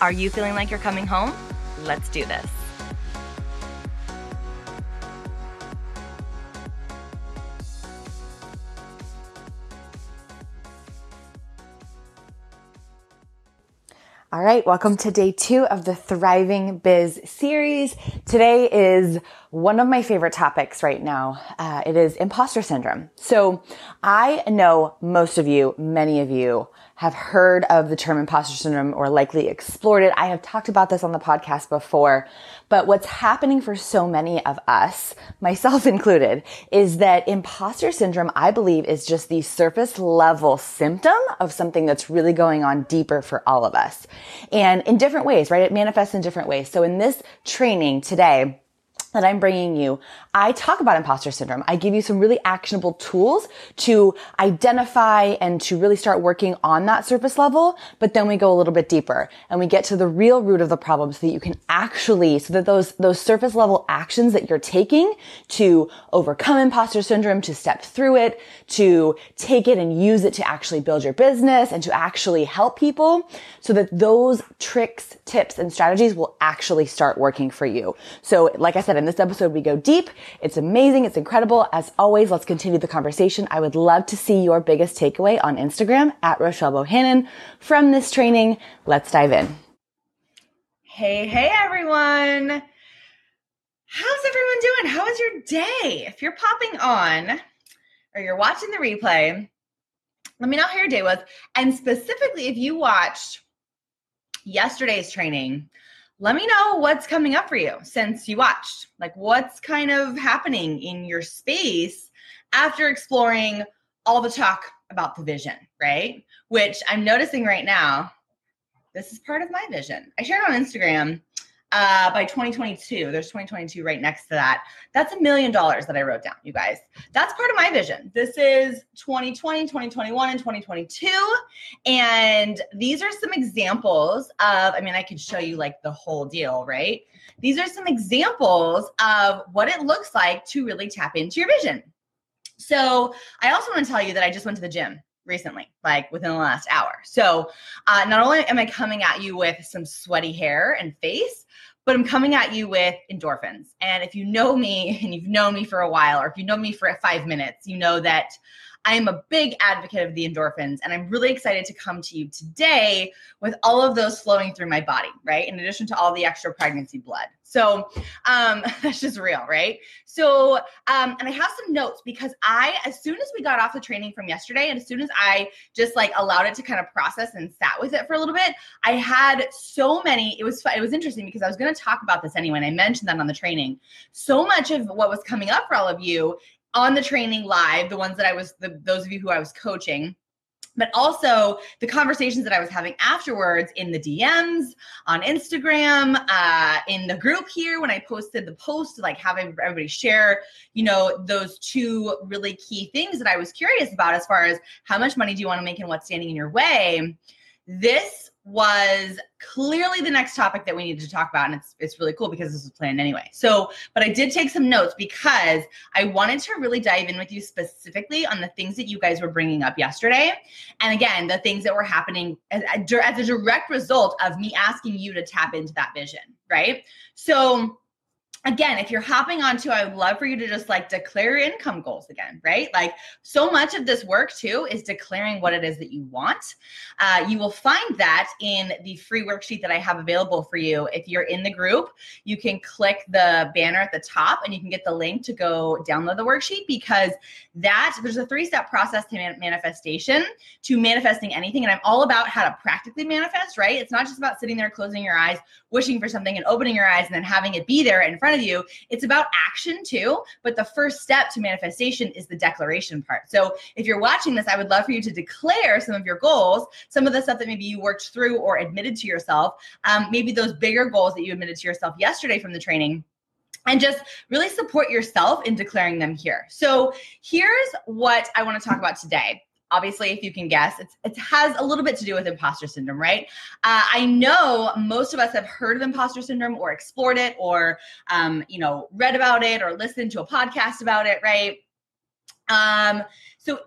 Are you feeling like you're coming home? Let's do this. All right, welcome to day 2 of the Thriving Biz series. Today is one of my favorite topics right now. It is imposter syndrome. So I know most of you, many of you, have heard of the term imposter syndrome or likely explored it. I have talked about this on the podcast before, but what's happening for so many of us, myself included, is that imposter syndrome, I believe, is just the surface level symptom of something that's really going on deeper for all of us. And in different ways, right? It manifests in different ways. So in this training today that I'm bringing you, I talk about imposter syndrome. I give you some really actionable tools to identify and to really start working on that surface level. But then we go a little bit deeper and we get to the real root of the problem so that you can actually, so that those surface level actions that you're taking to overcome imposter syndrome, to step through it, to take it and use it to actually build your business and to actually help people, so that those tricks, tips, and strategies will actually start working for you. So like I said, in this episode, we go deep. It's amazing. It's incredible. As always, let's continue the conversation. I would love to see your biggest takeaway on Instagram at Rochelle Bohannon from this training. Let's dive in. Hey, everyone. How's everyone doing? How is your day? If you're popping on or you're watching the replay, let me know how your day was. And specifically, if you watched yesterday's training, let me know what's coming up for you since you watched, like what's kind of happening in your space after exploring all the talk about the vision, right? Which I'm noticing right now, this is part of my vision. I shared on Instagram by 2022. There's 2022 right next to that. That's $1 million that I wrote down, you guys. That's part of my vision. This is 2020, 2021, and 2022. And these are some examples of, I mean, I could show you like the whole deal, right? These are some examples of what it looks like to really tap into your vision. So I also want to tell you that I just went to the gym recently, like within the last hour. So not only am I coming at you with some sweaty hair and face, but I'm coming at you with endorphins. And if you know me and you've known me for a while, or if you know me for 5 minutes, you know that I'm a big advocate of the endorphins. And I'm really excited to come to you today with all of those flowing through my body, right? In addition to all the extra pregnancy blood. So that's just real, right? So, and I have some notes because as soon as we got off the training from yesterday, and as soon as I just like allowed it to kind of process and sat with it for a little bit, I had so many, it was interesting because I was going to talk about this anyway. And I mentioned that on the training. So much of what was coming up for all of you on the training live, the ones that I was, those of you who I was coaching, but also the conversations that I was having afterwards in the DMs, on Instagram, in the group here when I posted the post, like having everybody share, you know, those two really key things that I was curious about as far as how much money do you want to make and what's standing in your way. This was clearly the next topic that we needed to talk about. And it's really cool because this was planned anyway. So, but I did take some notes because I wanted to really dive in with you specifically on the things that you guys were bringing up yesterday. And again, the things that were happening as a direct result of me asking you to tap into that vision, right? So again, if you're hopping onto, I would love for you to just like declare your income goals again, right? Like so much of this work too is declaring what it is that you want. You will find that in the free worksheet that I have available for you. If you're in the group, you can click the banner at the top and you can get the link to go download the worksheet, because there's a 3-step process to manifestation, to manifesting anything. And I'm all about how to practically manifest, right? It's not just about sitting there, closing your eyes, wishing for something and opening your eyes and then having it be there in front front of you. It's about action too, but the first step to manifestation is the declaration part. So if you're watching this, I would love for you to declare some of your goals, some of the stuff that maybe you worked through or admitted to yourself, maybe those bigger goals that you admitted to yourself yesterday from the training, and just really support yourself in declaring them here. So here's what I want to talk about today. Obviously, if you can guess, it has a little bit to do with imposter syndrome, right? I know most of us have heard of imposter syndrome or explored it or, read about it or listened to a podcast about it, right? So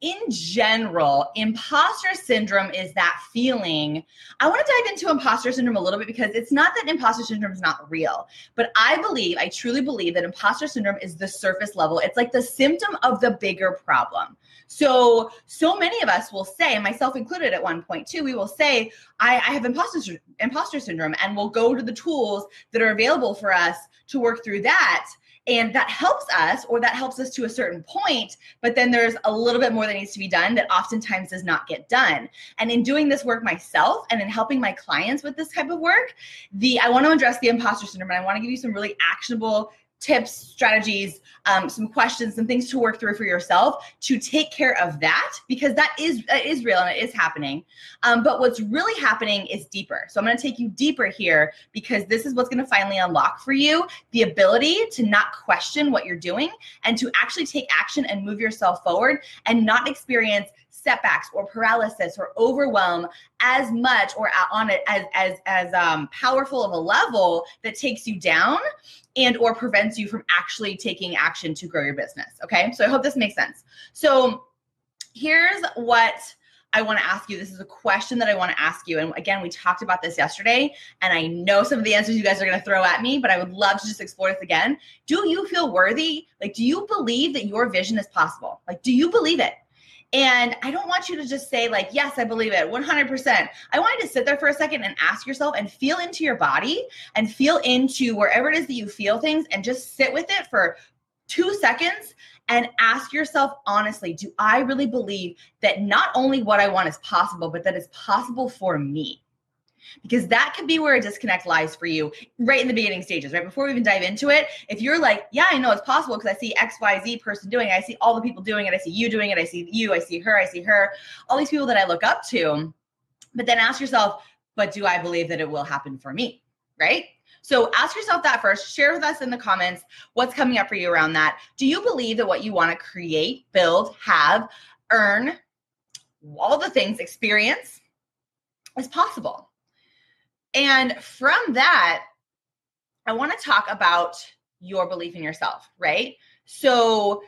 in general, imposter syndrome is that feeling. I want to dive into imposter syndrome a little bit because it's not that imposter syndrome is not real, but I truly believe that imposter syndrome is the surface level. It's like the symptom of the bigger problem. So many of us will say, myself included at one point too, we will say, I have imposter syndrome, and we'll go to the tools that are available for us to work through that. And that helps us, or that helps us to a certain point, but then there's a little bit more that needs to be done that oftentimes does not get done. And in doing this work myself and in helping my clients with this type of work, I want to address the imposter syndrome, and I want to give you some really actionable tips, strategies, some questions, some things to work through for yourself to take care of that, because that is real and it is happening. But what's really happening is deeper. So I'm going to take you deeper here, because this is what's going to finally unlock for you the ability to not question what you're doing and to actually take action and move yourself forward and not experience setbacks or paralysis or overwhelm as much or on it as powerful of a level that takes you down and or prevents you from actually taking action to grow your business. Okay, so I hope this makes sense. So here's what I want to ask you. This is a question that I want to ask you. And again, we talked about this yesterday, and I know some of the answers you guys are going to throw at me, but I would love to just explore this again. Do you feel worthy? Like, do you believe that your vision is possible? Like, do you believe it? And I don't want you to just say like, yes, I believe it 100%. I want you to sit there for a second and ask yourself and feel into your body and feel into wherever it is that you feel things, and just sit with it for 2 seconds and ask yourself honestly, do I really believe that not only what I want is possible, but that it's possible for me? Because that could be where a disconnect lies for you right in the beginning stages, right before we even dive into it. If you're like, yeah, I know it's possible because I see X, Y, Z person doing it. I see all the people doing it. I see you doing it. I see you. I see her. All these people that I look up to. But then ask yourself, but do I believe that it will happen for me? Right? So ask yourself that first. Share with us in the comments what's coming up for you around that. Do you believe that what you want to create, build, have, earn, all the things, experience is possible? And from that, I want to talk about your belief in yourself, right? So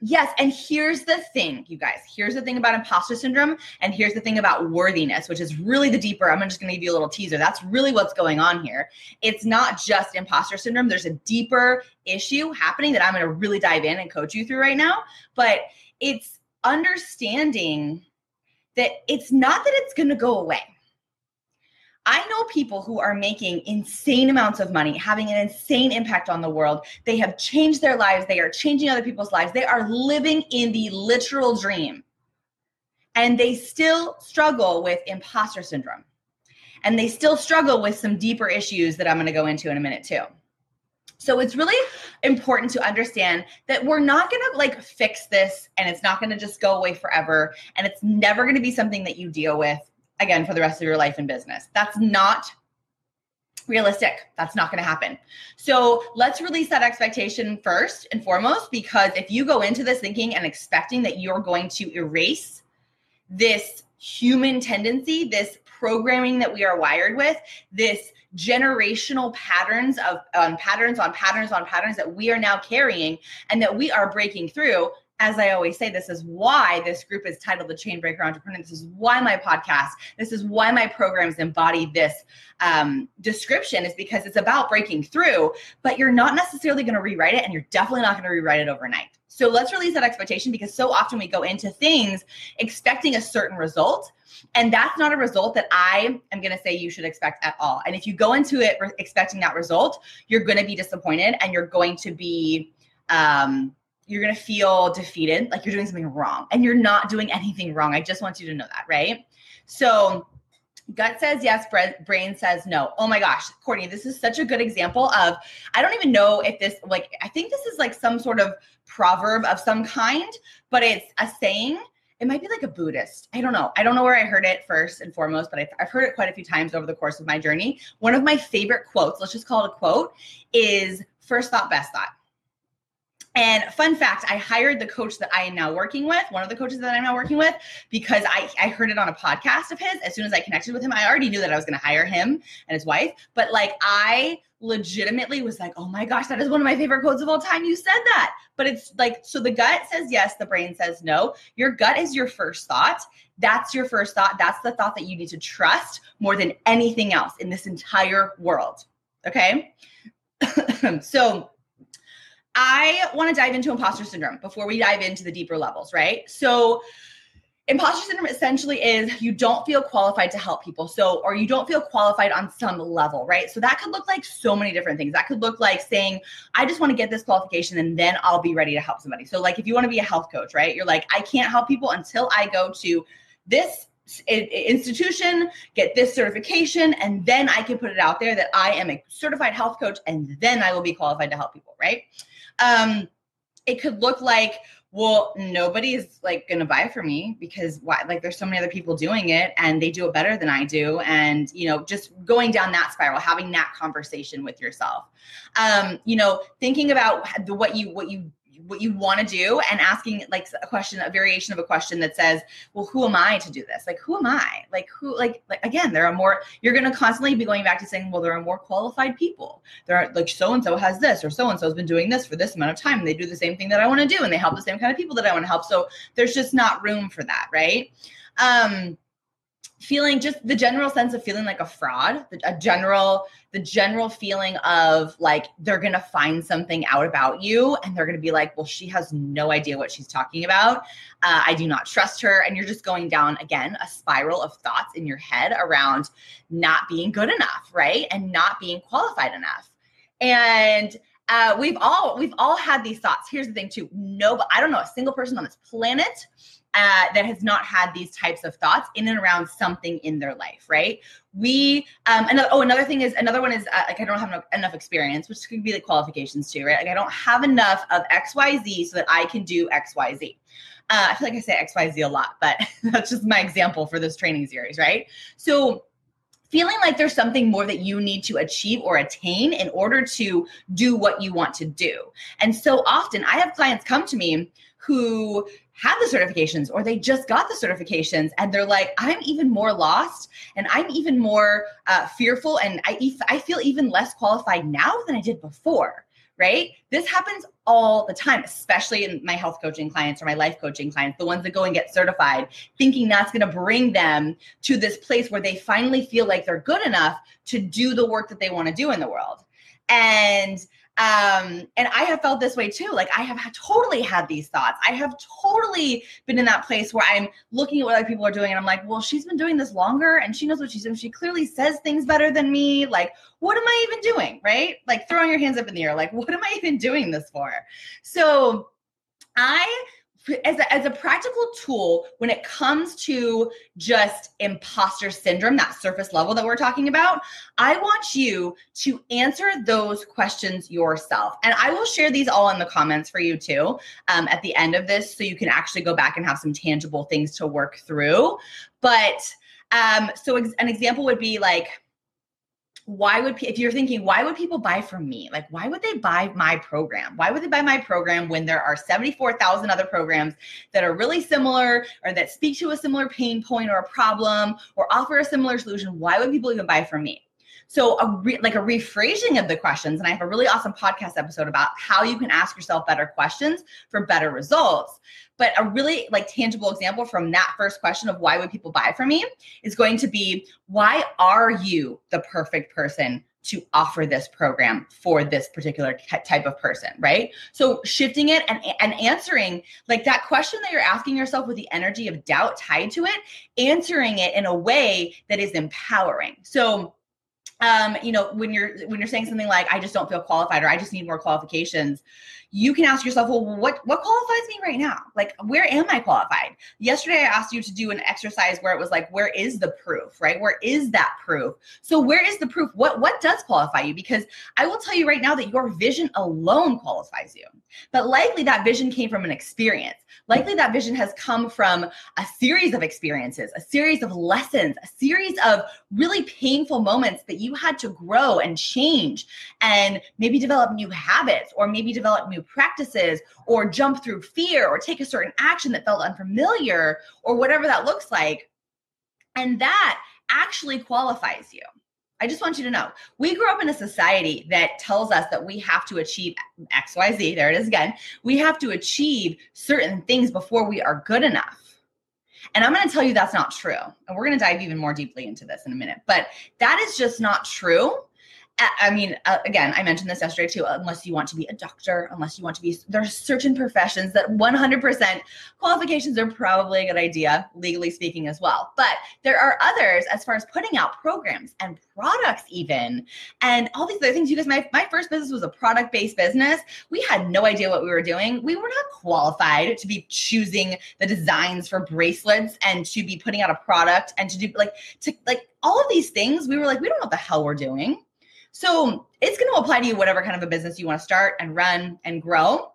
yes, and here's the thing, you guys. Here's the thing about imposter syndrome, and here's the thing about worthiness, which is really the deeper. I'm just going to give you a little teaser. That's really what's going on here. It's not just imposter syndrome. There's a deeper issue happening that I'm going to really dive in and coach you through right now. But it's understanding that it's not that it's going to go away. I know people who are making insane amounts of money, having an insane impact on the world. They have changed their lives. They are changing other people's lives. They are living in the literal dream. And they still struggle with imposter syndrome. And they still struggle with some deeper issues that I'm going to go into in a minute too. So it's really important to understand that we're not going to like fix this, and it's not going to just go away forever. And it's never going to be something that you deal with again for the rest of your life and business. That's not realistic. That's not going to happen. So let's release that expectation first and foremost, because if you go into this thinking and expecting that you're going to erase this human tendency, this programming that we are wired with, this generational patterns of patterns that we are now carrying and that we are breaking through. As I always say, this is why this group is titled The Chainbreaker Entrepreneur. This is why my podcast, this is why my programs embody this description, is because it's about breaking through, but you're not necessarily going to rewrite it, and you're definitely not going to rewrite it overnight. So let's release that expectation, because so often we go into things expecting a certain result, and that's not a result that I am going to say you should expect at all. And if you go into it expecting that result, you're going to be disappointed, and you're going to be you're going to feel defeated, like you're doing something wrong, and you're not doing anything wrong. I just want you to know that, right? So Gut says yes, brain says no. Oh my gosh, Courtney, this is such a good example of, I don't even know if this, like, I think this is like some sort of proverb of some kind, but it's a saying. It might be like a Buddhist. I don't know. I don't know where I heard it first and foremost, but I've heard it quite a few times over the course of my journey. One of my favorite quotes, let's just call it a quote, is first thought, best thought. And fun fact, I hired the coach that I am now working with, one of the coaches that I'm now working with, because I heard it on a podcast of his. As soon as I connected with him, I already knew that I was going to hire him and his wife. But like, I legitimately was like, oh my gosh, that is one of my favorite quotes of all time. You said that. But it's like, so the gut says yes, the brain says no. Your gut is your first thought. That's your first thought. That's the thought that you need to trust more than anything else in this entire world. Okay. So I want to dive into imposter syndrome before we dive into the deeper levels, right? So imposter syndrome essentially is you don't feel qualified to help people. So, or you don't feel qualified on some level, right? So that could look like so many different things. That could look like saying, I just want to get this qualification and then I'll be ready to help somebody. So like, if you want to be a health coach, right? You're like, I can't help people until I go to this institution, get this certification, and then I can put it out there that I am a certified health coach and then I will be qualified to help people, right? It could look like, well, nobody's like going to buy from me because why? Like there's so many other people doing it and they do it better than I do. And, you know, just going down that spiral, having that conversation with yourself, you know, thinking about what you want to do and asking like a question, a variation of a question that says, well, who am I to do this? Like, who am I? Like who, like, again, there are more, you're going to constantly be going back to saying, well, there are more qualified people. There are like, so-and-so has this or so-and-so has been doing this for this amount of time. And they do the same thing that I want to do. And they help the same kind of people that I want to help. So there's just not room for that. Right. Feeling just the general sense of feeling like a fraud, the general feeling of like, they're going to find something out about you and they're going to be like, well, she has no idea what she's talking about. I do not trust her. And you're just going down again, a spiral of thoughts in your head around not being good enough, right? And not being qualified enough. And we've all had these thoughts. Here's the thing too. No, I don't know a single person on this planet that has not had these types of thoughts in and around something in their life, right? Another one is like I don't have enough experience, which could be like qualifications too, right? Like I don't have enough of X, Y, Z so that I can do X, Y, Z. I feel like I say X, Y, Z a lot, but that's just my example for this training series, right? So feeling like there's something more that you need to achieve or attain in order to do what you want to do. And so often I have clients come to me who have the certifications or they just got the certifications and they're like, I'm even more lost and I'm even more fearful and I feel even less qualified now than I did before, right? This happens all the time, especially in my health coaching clients or my life coaching clients, the ones that go and get certified, thinking that's going to bring them to this place where they finally feel like they're good enough to do the work that they want to do in the world. And I have felt this way too. Like I have totally had these thoughts. I have totally been in that place where I'm looking at what other people are doing and I'm like, well, she's been doing this longer and she knows what she's doing. She clearly says things better than me. Like, what am I even doing? Right? Like throwing your hands up in the air. Like, what am I even doing this for? So As a practical tool, when it comes to just imposter syndrome, that surface level that we're talking about, I want you to answer those questions yourself. And I will share these all in the comments for you too, at the end of this, so you can actually go back and have some tangible things to work through. But an example would be like, if you're thinking, why would people buy from me? Like, why would they buy my program? Why would they buy my program when there are 74,000 other programs that are really similar or that speak to a similar pain point or a problem or offer a similar solution? Why would people even buy from me? So a rephrasing of the questions. And I have a really awesome podcast episode about how you can ask yourself better questions for better results. But a really like tangible example from that first question of why would people buy from me is going to be, why are you the perfect person to offer this program for this particular type of person, right? So shifting it and answering like that question that you're asking yourself with the energy of doubt tied to it, answering it in a way that is empowering. So you know, when you're saying something like, I just don't feel qualified, or I just need more qualifications, you can ask yourself, well, what qualifies me right now? Like, where am I qualified? Yesterday, I asked you to do an exercise where it was like, where is the proof, right? Where is that proof? So where is the proof? What does qualify you? Because I will tell you right now that your vision alone qualifies you, but likely that vision came from an experience. Likely that vision has come from a series of experiences, a series of lessons, a series of really painful moments that you had to grow and change and maybe develop new habits, or maybe develop new practices, or jump through fear, or take a certain action that felt unfamiliar, or whatever that looks like. And that actually qualifies you. I just want you to know, we grew up in a society that tells us that we have to achieve X, Y, Z. There it is again. We have to achieve certain things before we are good enough. And I'm going to tell you that's not true. And we're going to dive even more deeply into this in a minute. But that is just not true. I mean, again, I mentioned this yesterday too, unless you want to be a doctor, unless you want to be, there are certain professions that 100% qualifications are probably a good idea, legally speaking as well. But there are others, as far as putting out programs and products even, and all these other things. You guys, my first business was a product-based business. We had no idea what we were doing. We were not qualified to be choosing the designs for bracelets and to be putting out a product and to do like all of these things. We were like, we don't know what the hell we're doing. So it's going to apply to you, whatever kind of a business you want to start and run and grow.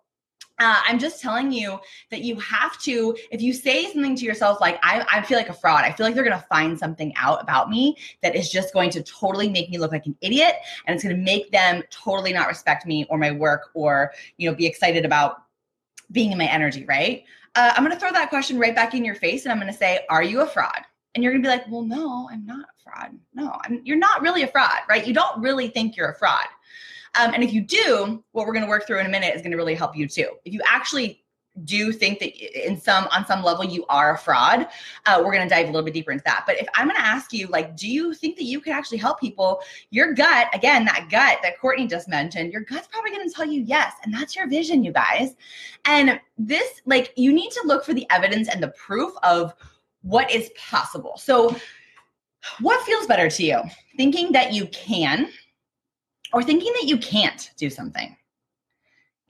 I'm just telling you that you have to, if you say something to yourself, like, I feel like a fraud. I feel like they're going to find something out about me that is just going to totally make me look like an idiot. And it's going to make them totally not respect me or my work, or, you know, be excited about being in my energy, right? I'm going to throw that question right back in your face. And I'm going to say, are you a fraud? And you're going to be like, well, no, I'm not a fraud. No, you're not really a fraud, right? You don't really think you're a fraud. And if you do, what we're going to work through in a minute is going to really help you too. If you actually do think that on some level you are a fraud, we're going to dive a little bit deeper into that. But if I'm going to ask you, like, do you think that you can actually help people? Your gut, again, that gut that Courtney just mentioned, your gut's probably going to tell you yes. And that's your vision, you guys. And this, like, you need to look for the evidence and the proof of what is possible. So what feels better to you? Thinking that you can, or thinking that you can't do something?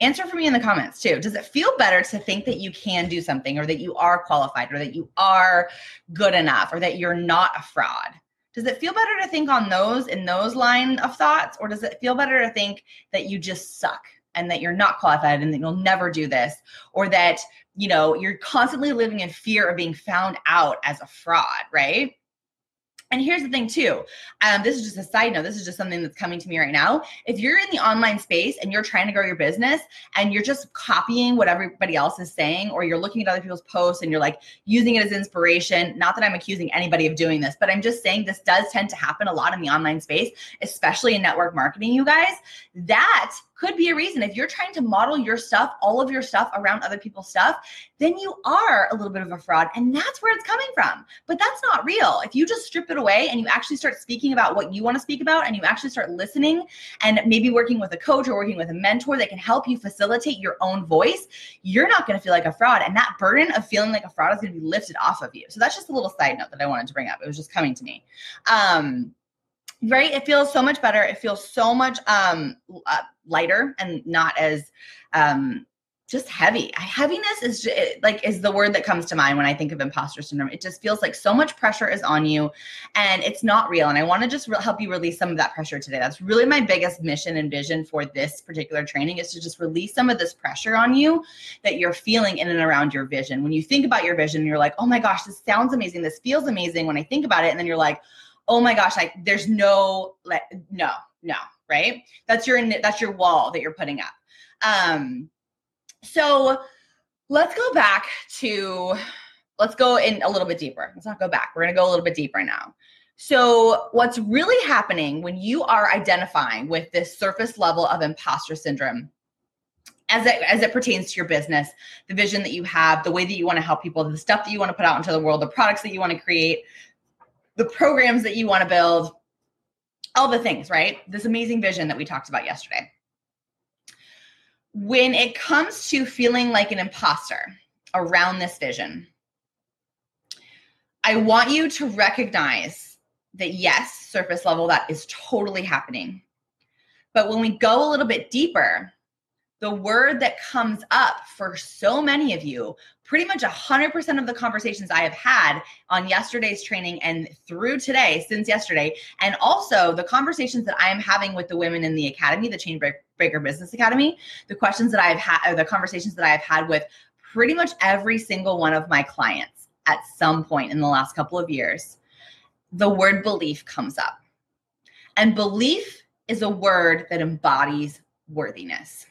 Answer for me in the comments too. Does it feel better to think that you can do something, or that you are qualified, or that you are good enough, or that you're not a fraud? Does it feel better to think on those, in those line of thoughts? Or does it feel better to think that you just suck, and that you're not qualified, and that you'll never do this, or that, you know, you're constantly living in fear of being found out as a fraud, right? And here's the thing too. This is just a side note. This is just something that's coming to me right now. If you're in the online space and you're trying to grow your business and you're just copying what everybody else is saying, or you're looking at other people's posts and you're like using it as inspiration, not that I'm accusing anybody of doing this, but I'm just saying this does tend to happen a lot in the online space, especially in network marketing, you guys. That could be a reason. If you're trying to model your stuff, all of your stuff around other people's stuff, then you are a little bit of a fraud, and that's where it's coming from. But that's not real. If you just strip it away and you actually start speaking about what you want to speak about, and you actually start listening and maybe working with a coach or working with a mentor that can help you facilitate your own voice, you're not going to feel like a fraud. And that burden of feeling like a fraud is going to be lifted off of you. So that's just a little side note that I wanted to bring up. It was just coming to me. Right? It feels so much better. It feels so much lighter and not as just heavy. Heaviness is just, like, is the word that comes to mind when I think of imposter syndrome. It just feels like so much pressure is on you, and it's not real. And I want to just help you release some of that pressure today. That's really my biggest mission and vision for this particular training, is to just release some of this pressure on you that you're feeling in and around your vision. When you think about your vision, you're like, oh my gosh, this sounds amazing. This feels amazing when I think about it. And then you're like, oh my gosh, like, there's no, right? That's your wall that you're putting up. So let's go back to, let's go in a little bit deeper. Let's not go back. We're going to go a little bit deeper now. So what's really happening when you are identifying with this surface level of imposter syndrome, as it pertains to your business, the vision that you have, the way that you want to help people, the stuff that you want to put out into the world, the products that you want to create, the programs that you want to build, all the things, right? This amazing vision that we talked about yesterday. When it comes to feeling like an imposter around this vision, I want you to recognize that yes, surface level, that is totally happening. But when we go a little bit deeper, the word that comes up for so many of you, pretty much 100% of the conversations I have had on yesterday's training and through today, since yesterday, and also the conversations that I am having with the women in the academy, the Chainbreaker Business Academy, the questions that I've had, or the conversations that I've had with pretty much every single one of my clients at some point in the last couple of years, the word belief comes up. And belief is a word that embodies worthiness.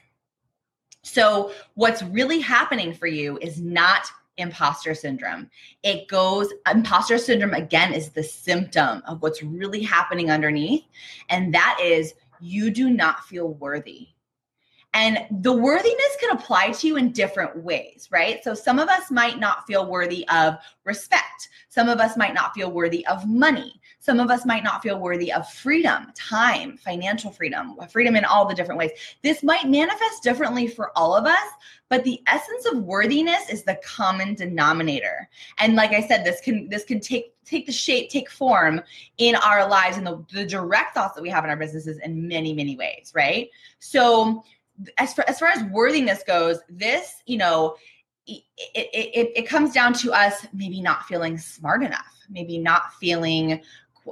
So what's really happening for you is not imposter syndrome. Imposter syndrome, again, is the symptom of what's really happening underneath. And that is you do not feel worthy. And the worthiness can apply to you in different ways, right? So some of us might not feel worthy of respect. Some of us might not feel worthy of money. Some of us might not feel worthy of freedom, time, financial freedom, freedom in all the different ways. This might manifest differently for all of us, but the essence of worthiness is the common denominator. And like I said, this can take the shape, take form in our lives and the direct thoughts that we have in our businesses in many, many ways, right? So As far as worthiness goes, this, you know, it comes down to us maybe not feeling smart enough, maybe not feeling,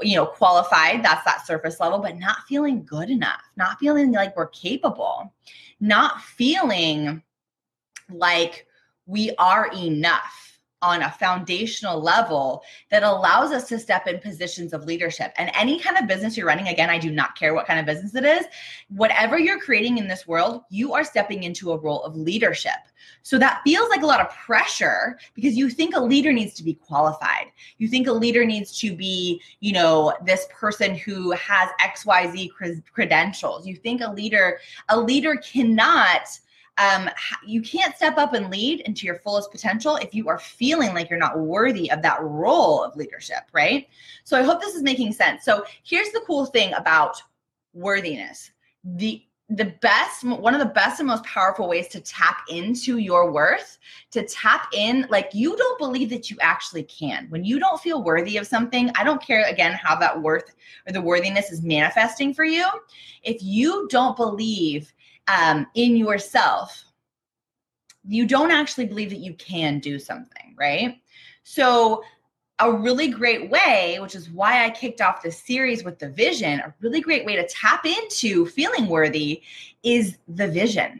you know, qualified. That's that surface level, but not feeling good enough, not feeling like we're capable, not feeling like we are enough on a foundational level that allows us to step in positions of leadership. And any kind of business you're running, again, I do not care what kind of business it is, whatever you're creating in this world, you are stepping into a role of leadership. So that feels like a lot of pressure because you think a leader needs to be qualified. You think a leader needs to be, you know, this person who has XYZ credentials. You think a leader cannot... you can't step up and lead into your fullest potential if you are feeling like you're not worthy of that role of leadership, right? So I hope this is making sense. So here's the cool thing about worthiness. One of the best and most powerful ways to tap into your worth, to tap in, like you don't believe that you actually can. When you don't feel worthy of something, I don't care, again, how that worth or the worthiness is manifesting for you. If you don't believe in yourself, you don't actually believe that you can do something, right? So a really great way, which is why I kicked off this series with the vision, a really great way to tap into feeling worthy is the vision.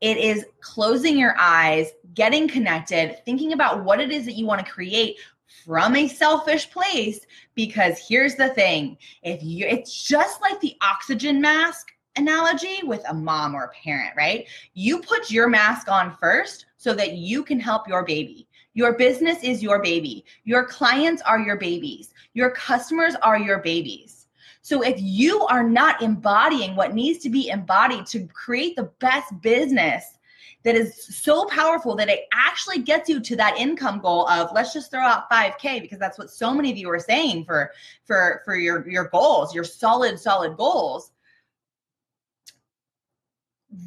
It is closing your eyes, getting connected, thinking about what it is that you want to create from a selfish place. Because here's the thing, it's just like the oxygen mask analogy with a mom or a parent, right? You put your mask on first so that you can help your baby. Your business is your baby. Your clients are your babies. Your customers are your babies. So if you are not embodying what needs to be embodied to create the best business that is so powerful that it actually gets you to that income goal of let's just throw out 5K, because that's what so many of you are saying for your goals, your solid goals.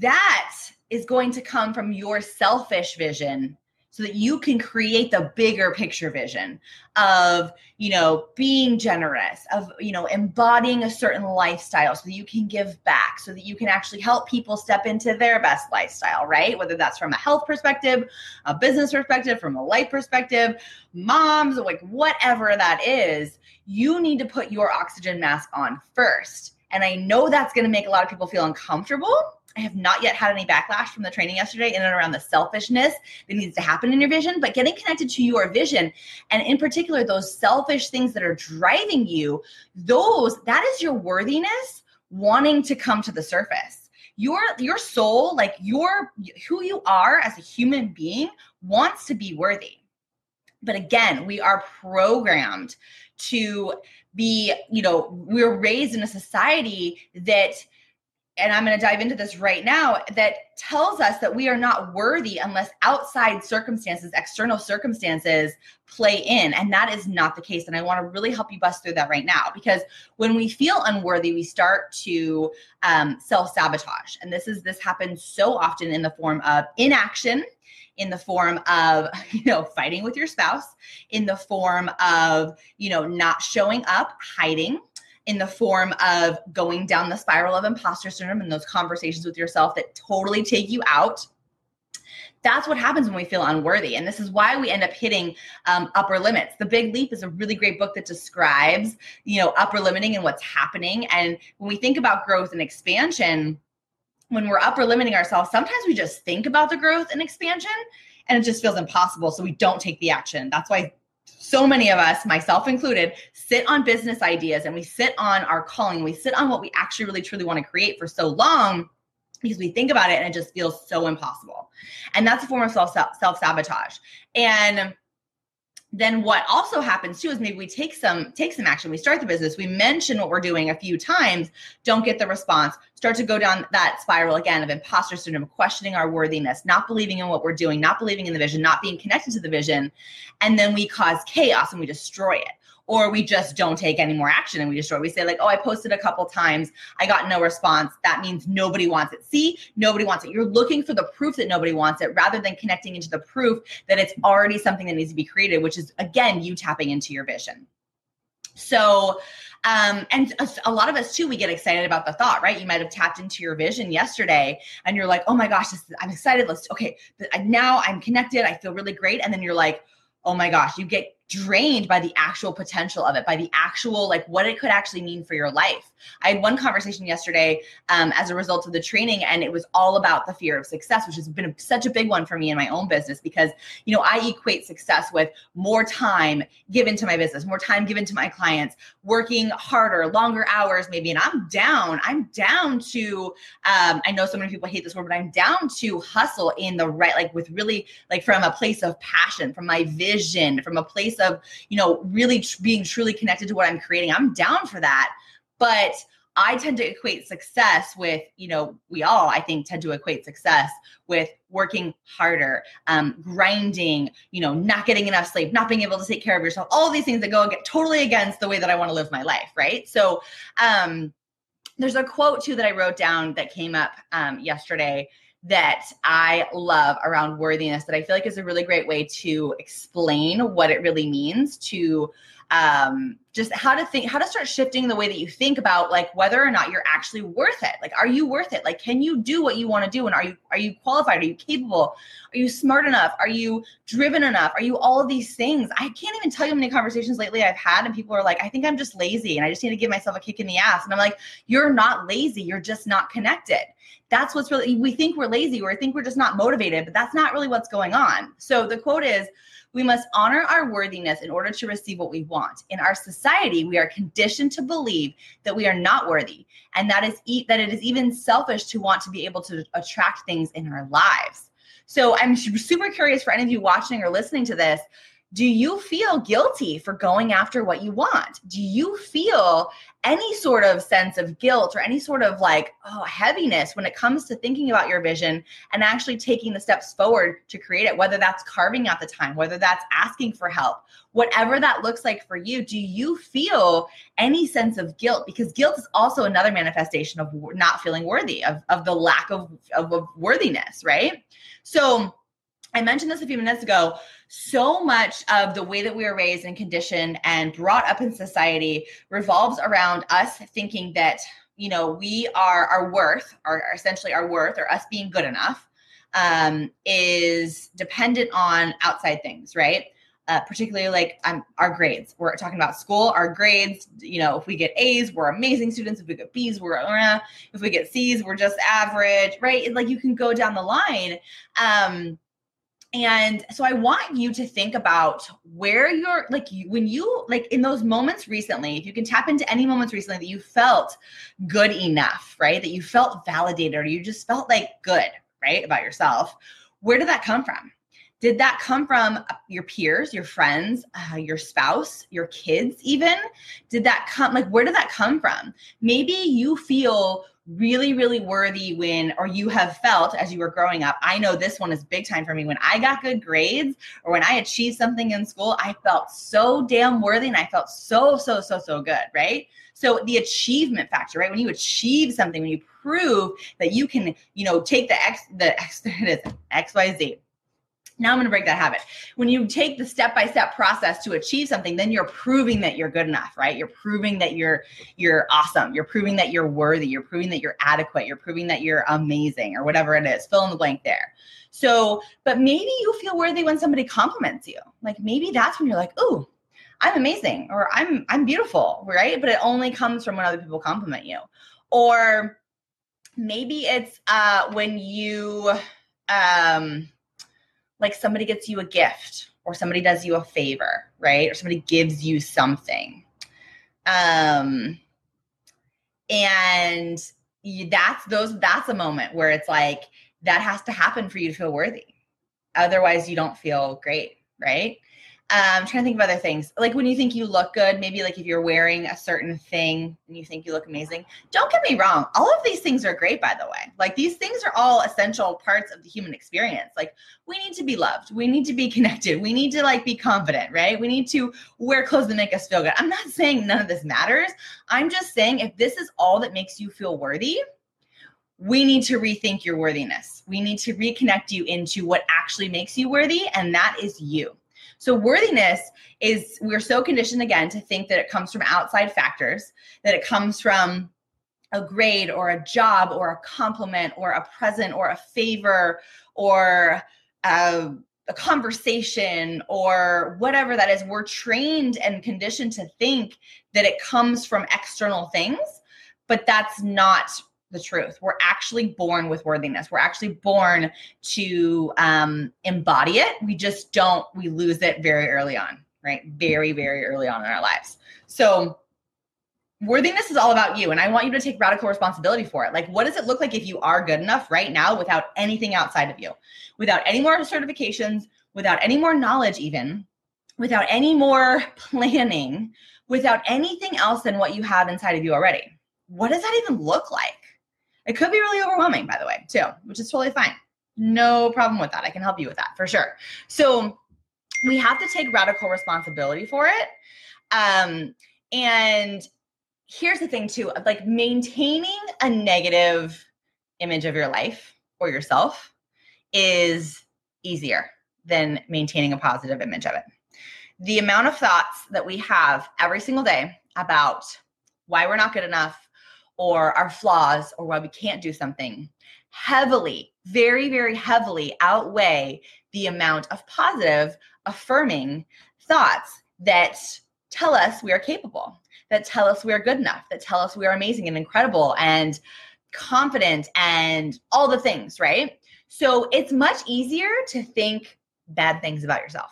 That is going to come from your selfish vision so that you can create the bigger picture vision of, you know, being generous, of, you know, embodying a certain lifestyle so that you can give back, so that you can actually help people step into their best lifestyle, right? Whether that's from a health perspective, a business perspective, from a life perspective, moms, like whatever that is, you need to put your oxygen mask on first. And I know that's going to make a lot of people feel uncomfortable. I have not yet had any backlash from the training yesterday in and around the selfishness that needs to happen in your vision, but getting connected to your vision, and in particular, those selfish things that are driving you, that is your worthiness wanting to come to the surface. Your soul, like who you are as a human being, wants to be worthy. But again, we are programmed to be, you know, we're raised in a society that, and I'm going to dive into this right now, that tells us that we are not worthy unless outside circumstances, external circumstances play in. And that is not the case. And I want to really help you bust through that right now, because when we feel unworthy, we start to self-sabotage. And this happens so often in the form of inaction, in the form of, fighting with your spouse, in the form of, not showing up, hiding, in the form of going down the spiral of imposter syndrome and those conversations with yourself that totally take you out. That's what happens when we feel unworthy. And this is why we end up hitting upper limits. The Big Leap is a really great book that describes, upper limiting and what's happening. And when we think about growth and expansion, when we're upper limiting ourselves, sometimes we just think about the growth and expansion and it just feels impossible. So we don't take the action. That's why so many of us, myself included, sit on business ideas and we sit on our calling. We sit on what we actually really truly want to create for so long, because we think about it and it just feels so impossible. And that's a form of self-sabotage. And then what also happens too is maybe we take some action. We start the business. We mention what we're doing a few times, don't get the response, start to go down that spiral again of imposter syndrome, questioning our worthiness, not believing in what we're doing, not believing in the vision, not being connected to the vision. And then we cause chaos and we destroy it. Or we just don't take any more action and we destroy. We say like, oh, I posted a couple times. I got no response. That means nobody wants it. See, nobody wants it. You're looking for the proof that nobody wants it rather than connecting into the proof that it's already something that needs to be created, which is, again, you tapping into your vision. So, and a lot of us too, we get excited about the thought, right? You might've tapped into your vision yesterday and you're like, oh my gosh, I'm excited. Now I'm connected. I feel really great. And then you're like, oh my gosh, you get drained by the actual potential of it, by the actual, what it could actually mean for your life. I had one conversation yesterday as a result of the training, and it was all about the fear of success, which has been such a big one for me in my own business because, I equate success with more time given to my business, more time given to my clients, working harder, longer hours maybe. And I'm down to, I know so many people hate this word, but I'm down to hustle in the right, from a place of passion, from my vision, from a place of, really being truly connected to what I'm creating. I'm down for that. But I tend to equate success with, working harder, grinding, not getting enough sleep, not being able to take care of yourself, all these things that go totally against the way that I want to live my life. Right. So, there's a quote too that I wrote down that came up, yesterday that I love around worthiness that I feel like is a really great way to explain what it really means to, just how to start shifting the way that you think about whether or not you're actually worth it. Are you worth it? Can you do what you want to do? And are you qualified? Are you capable? Are you smart enough? Are you driven enough? Are you all of these things? I can't even tell you how many conversations lately I've had and people are like, I think I'm just lazy and I just need to give myself a kick in the ass. And I'm like, you're not lazy. You're just not connected. That's what's really, we think we're lazy or I think we're just not motivated, but that's not really what's going on. So the quote is, we must honor our worthiness in order to receive what we want. In our society, we are conditioned to believe that we are not worthy, and that it is even selfish to want to be able to attract things in our lives. So I'm super curious for any of you watching or listening to this. Do you feel guilty for going after what you want? Do you feel any sort of sense of guilt or any sort of heaviness when it comes to thinking about your vision and actually taking the steps forward to create it, whether that's carving out the time, whether that's asking for help, whatever that looks like for you? Do you feel any sense of guilt? Because guilt is also another manifestation of not feeling worthy, of the lack of worthiness, right? So I mentioned this a few minutes ago. So much of the way that we are raised and conditioned and brought up in society revolves around us thinking that, we are our worth or us being good enough is dependent on outside things, right? Particularly our grades. We're talking about school, our grades, if we get A's, we're amazing students. If we get B's, if we get C's, we're just average, right? It's you can go down the line. And so I want you to think about where you're in those moments recently, if you can tap into any moments recently that you felt good enough, right? That you felt validated or you just felt good, right? About yourself. Where did that come from? Did that come from your peers, your friends, your spouse, your kids even? Where did that come from? Maybe you feel really, really worthy or you have felt as you were growing up. I know this one is big time for me. When I got good grades or when I achieved something in school, I felt so damn worthy and I felt so, so, so, so good, right? So the achievement factor, right? When you achieve something, when you prove that you can, take the X, Y, Z. Now I'm going to break that habit. When you take the step-by-step process to achieve something, then you're proving that you're good enough, right? You're proving that you're awesome. You're proving that you're worthy. You're proving that you're adequate. You're proving that you're amazing or whatever it is. Fill in the blank there. So, but maybe you feel worthy when somebody compliments you. Like maybe that's when you're like, ooh, I'm amazing or I'm beautiful, right? But it only comes from when other people compliment you. Or maybe it's when you... like somebody gets you a gift or somebody does you a favor, right? Or somebody gives you something. And that's a moment where it's like, that has to happen for you to feel worthy. Otherwise you don't feel great, right? I'm trying to think of other things. Like when you think you look good, maybe like if you're wearing a certain thing and you think you look amazing, don't get me wrong. All of these things are great, by the way. Like these things are all essential parts of the human experience. Like we need to be loved. We need to be connected. We need to like be confident, right? We need to wear clothes that make us feel good. I'm not saying none of this matters. I'm just saying if this is all that makes you feel worthy, we need to rethink your worthiness. We need to reconnect you into what actually makes you worthy. And that is you. So worthiness is, we're so conditioned again to think that it comes from outside factors, that it comes from a grade or a job or a compliment or a present or a favor or a conversation or whatever that is. We're trained and conditioned to think that it comes from external things, but that's not the truth. We're actually born with worthiness. We're actually born to embody it. We just don't, we lose it very early on, right? Very, very early on in our lives. So worthiness is all about you. And I want you to take radical responsibility for it. Like, what does it look like if you are good enough right now without anything outside of you, without any more certifications, without any more knowledge even, without any more planning, without anything else than what you have inside of you already? What does that even look like? It could be really overwhelming, by the way, too, which is totally fine. No problem with that. I can help you with that for sure. So we have to take radical responsibility for it. And here's the thing too, like maintaining a negative image of your life or yourself is easier than maintaining a positive image of it. The amount of thoughts that we have every single day about why we're not good enough, or our flaws, or why we can't do something, heavily, very, very heavily outweigh the amount of positive, affirming thoughts that tell us we are capable, that tell us we are good enough, that tell us we are amazing and incredible and confident and all the things, right? So it's much easier to think bad things about yourself.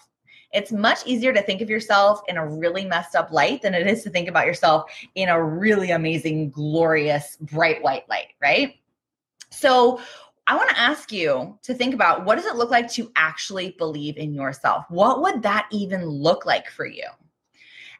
It's much easier to think of yourself in a really messed up light than it is to think about yourself in a really amazing, glorious, bright white light, right? So I want to ask you to think about, what does it look like to actually believe in yourself? What would that even look like for you?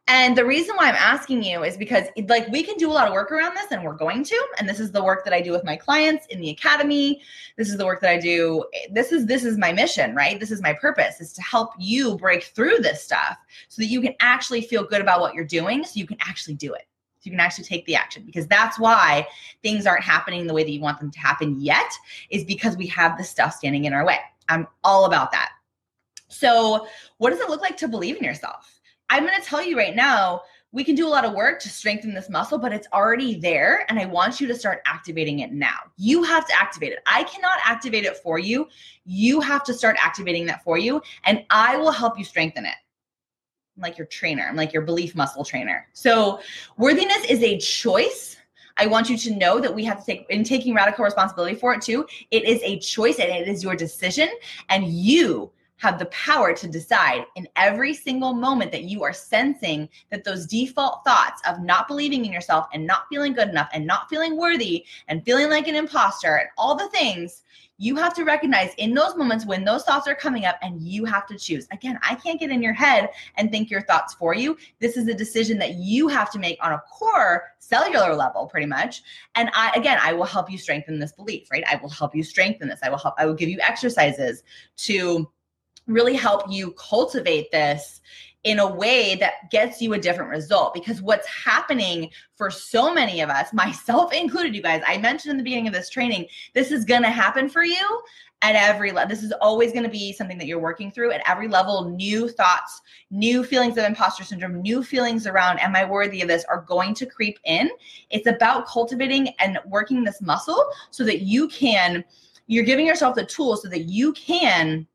And the reason why I'm asking you is because like we can do a lot of work around this, and we're going to, and this is the work that I do with my clients in the academy. This is the work that I do. This is my mission, right? This is my purpose, is to help you break through this stuff so that you can actually feel good about what you're doing. So you can actually do it. So you can actually take the action, because that's why things aren't happening the way that you want them to happen yet, is because we have this stuff standing in our way. I'm all about that. So what does it look like to believe in yourself? I'm going to tell you right now, we can do a lot of work to strengthen this muscle, but it's already there. And I want you to start activating it now. You have to activate it. I cannot activate it for you. You have to start activating that for you. And I will help you strengthen it. I'm like your trainer. I'm like your belief muscle trainer. So worthiness is a choice. I want you to know that we have to take, in taking radical responsibility for it too, it is a choice and it is your decision, and you have the power to decide in every single moment that you are sensing that those default thoughts of not believing in yourself and not feeling good enough and not feeling worthy and feeling like an imposter and all the things, you have to recognize in those moments when those thoughts are coming up, and you have to choose. Again, I can't get in your head and think your thoughts for you. This is a decision that you have to make on a core cellular level pretty much. And I will help you strengthen this belief, right? I will help you strengthen this. I will give you exercises to really help you cultivate this in a way that gets you a different result. Because what's happening for so many of us, myself included, you guys, I mentioned in the beginning of this training, this is going to happen for you at every level. This is always going to be something that you're working through at every level. New thoughts, new feelings of imposter syndrome, new feelings around, am I worthy of this, are going to creep in. It's about cultivating and working this muscle so that you can, you're giving yourself the tools so that you can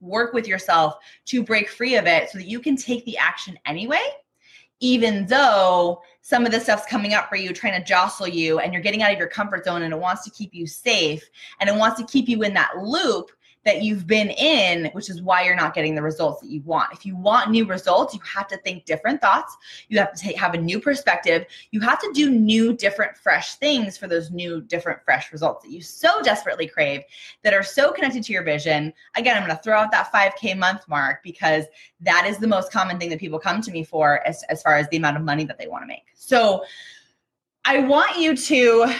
work with yourself to break free of it so that you can take the action anyway, even though some of the stuff's coming up for you, trying to jostle you, and you're getting out of your comfort zone, and it wants to keep you safe, and it wants to keep you in that loop that you've been in, which is why you're not getting the results that you want. If you want new results, you have to think different thoughts. You have to have a new perspective. You have to do new, different, fresh things for those new, different, fresh results that you so desperately crave, that are so connected to your vision. Again, I'm going to throw out that 5K month mark, because that is the most common thing that people come to me for as far as the amount of money that they want to make. So I want you to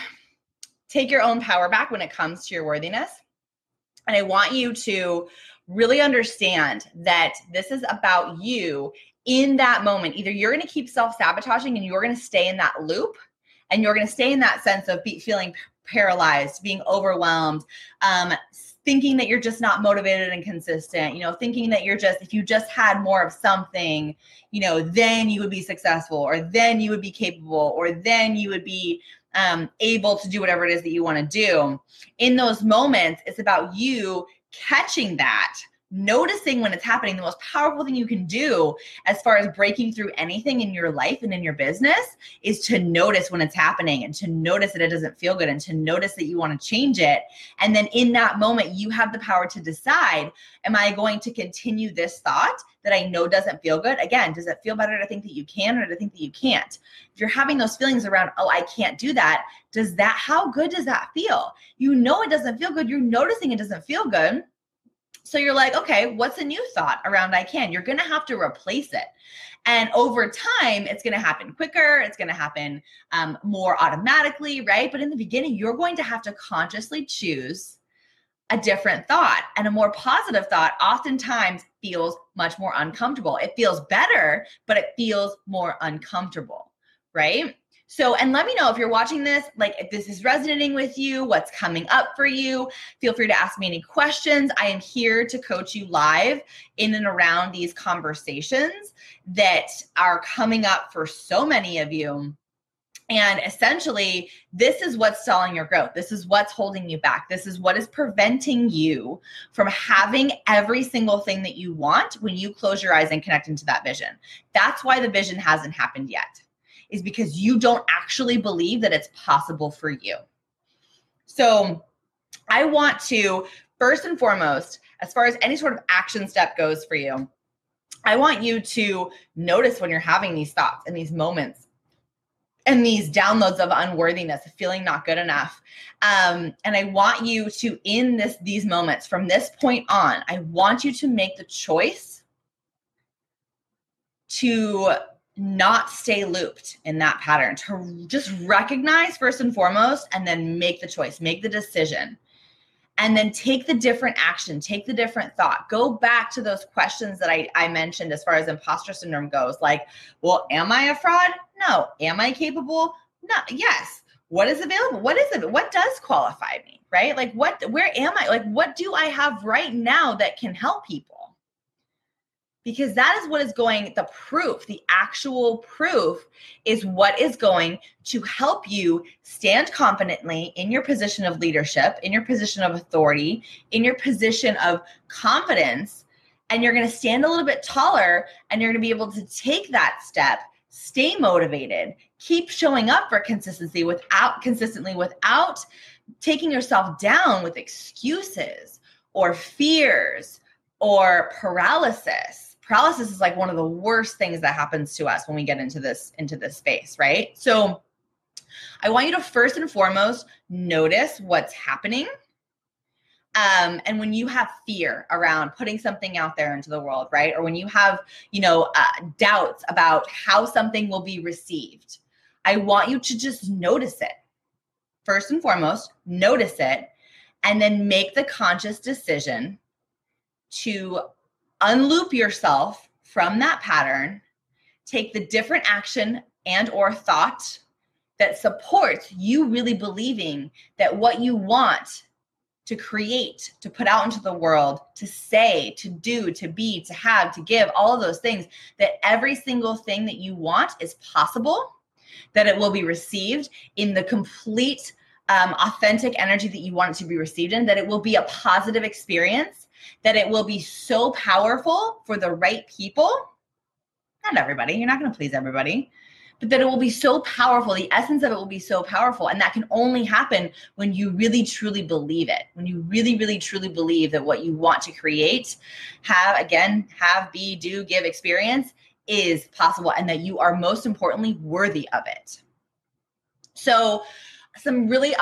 take your own power back when it comes to your worthiness. And I want you to really understand that this is about you in that moment. Either you're going to keep self-sabotaging and you're going to stay in that loop, and you're going to stay in that sense of feeling paralyzed, being overwhelmed, thinking that you're just not motivated and consistent, you know, thinking that you're just, if you just had more of something, you know, then you would be successful, or then you would be capable, or then you would be able to do whatever it is that you want to do. In those moments, it's about you catching that, noticing when it's happening. The most powerful thing you can do as far as breaking through anything in your life and in your business is to notice when it's happening, and to notice that it doesn't feel good, and to notice that you want to change it. And then in that moment, you have the power to decide, am I going to continue this thought that I know doesn't feel good? Again, does it feel better to think that you can, or to think that you can't? If you're having those feelings around, oh, I can't do that, does that, how good does that feel? You know it doesn't feel good. You're noticing it doesn't feel good. So you're like, okay, what's a new thought around I can? You're going to have to replace it. And over time, it's going to happen quicker. It's going to happen more automatically, right? But in the beginning, you're going to have to consciously choose a different thought. And a more positive thought oftentimes feels much more uncomfortable. It feels better, but it feels more uncomfortable, right? So, and let me know if you're watching this, like if this is resonating with you, what's coming up for you. Feel free to ask me any questions. I am here to coach you live in and around these conversations that are coming up for so many of you. And essentially, this is what's stalling your growth. This is what's holding you back. This is what is preventing you from having every single thing that you want when you close your eyes and connect into that vision. That's why the vision hasn't happened yet, is because you don't actually believe that it's possible for you. So I want to, first and foremost, as far as any sort of action step goes for you, I want you to notice when you're having these thoughts and these moments and these downloads of unworthiness, of feeling not good enough. And I want you to, in these moments, from this point on, I want you to make the choice to not stay looped in that pattern, to just recognize first and foremost, and then make the choice, make the decision, and then take the different action, take the different thought. Go back to those questions that I mentioned as far as imposter syndrome goes, like, well, am I a fraud? No. Am I capable? No. Yes. What is available? What is it? What does qualify me, right? Like what, where am I? Like what do I have right now that can help people? Because that is what is going, the proof, the actual proof is what is going to help you stand confidently in your position of leadership, in your position of authority, in your position of confidence. And you're going to stand a little bit taller, and you're going to be able to take that step, stay motivated, keep showing up for consistency without taking yourself down with excuses or fears or paralysis. Paralysis is like one of the worst things that happens to us when we get into this space, right? So I want you to first and foremost notice what's happening. And when you have fear around putting something out there into the world, right? Or when you have, doubts about how something will be received, I want you to just notice it. First and foremost, notice it, and then make the conscious decision to unloop yourself from that pattern, take the different action and or thought that supports you really believing that what you want to create, to put out into the world, to say, to do, to be, to have, to give, all of those things, that every single thing that you want is possible, that it will be received in the complete authentic energy that you want it to be received in, that it will be a positive experience, that it will be so powerful for the right people. Not everybody, you're not going to please everybody, but that it will be so powerful. The essence of it will be so powerful. And that can only happen when you really, truly believe it. When you really, really, truly believe that what you want to create, have, be, do, give, experience is possible. And that you are most importantly worthy of it. So some really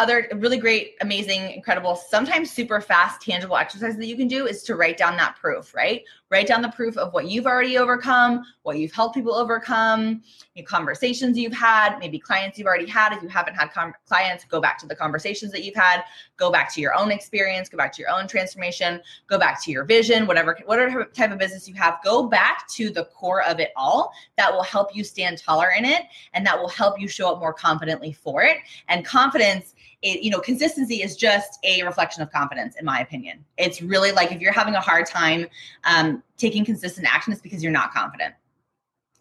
great, amazing, incredible, sometimes super fast, tangible exercises that you can do is to write down that proof, right? Write down the proof of what you've already overcome, what you've helped people overcome, conversations you've had, maybe clients you've already had. If you haven't had clients, go back to the conversations that you've had, go back to your own experience, go back to your own transformation, go back to your vision, whatever type of business you have, go back to the core of it all. That will help you stand taller in it, and that will help you show up more confidently for it. And confidence, consistency is just a reflection of confidence, in my opinion. It's really like if you're having a hard time taking consistent action, it's because you're not confident.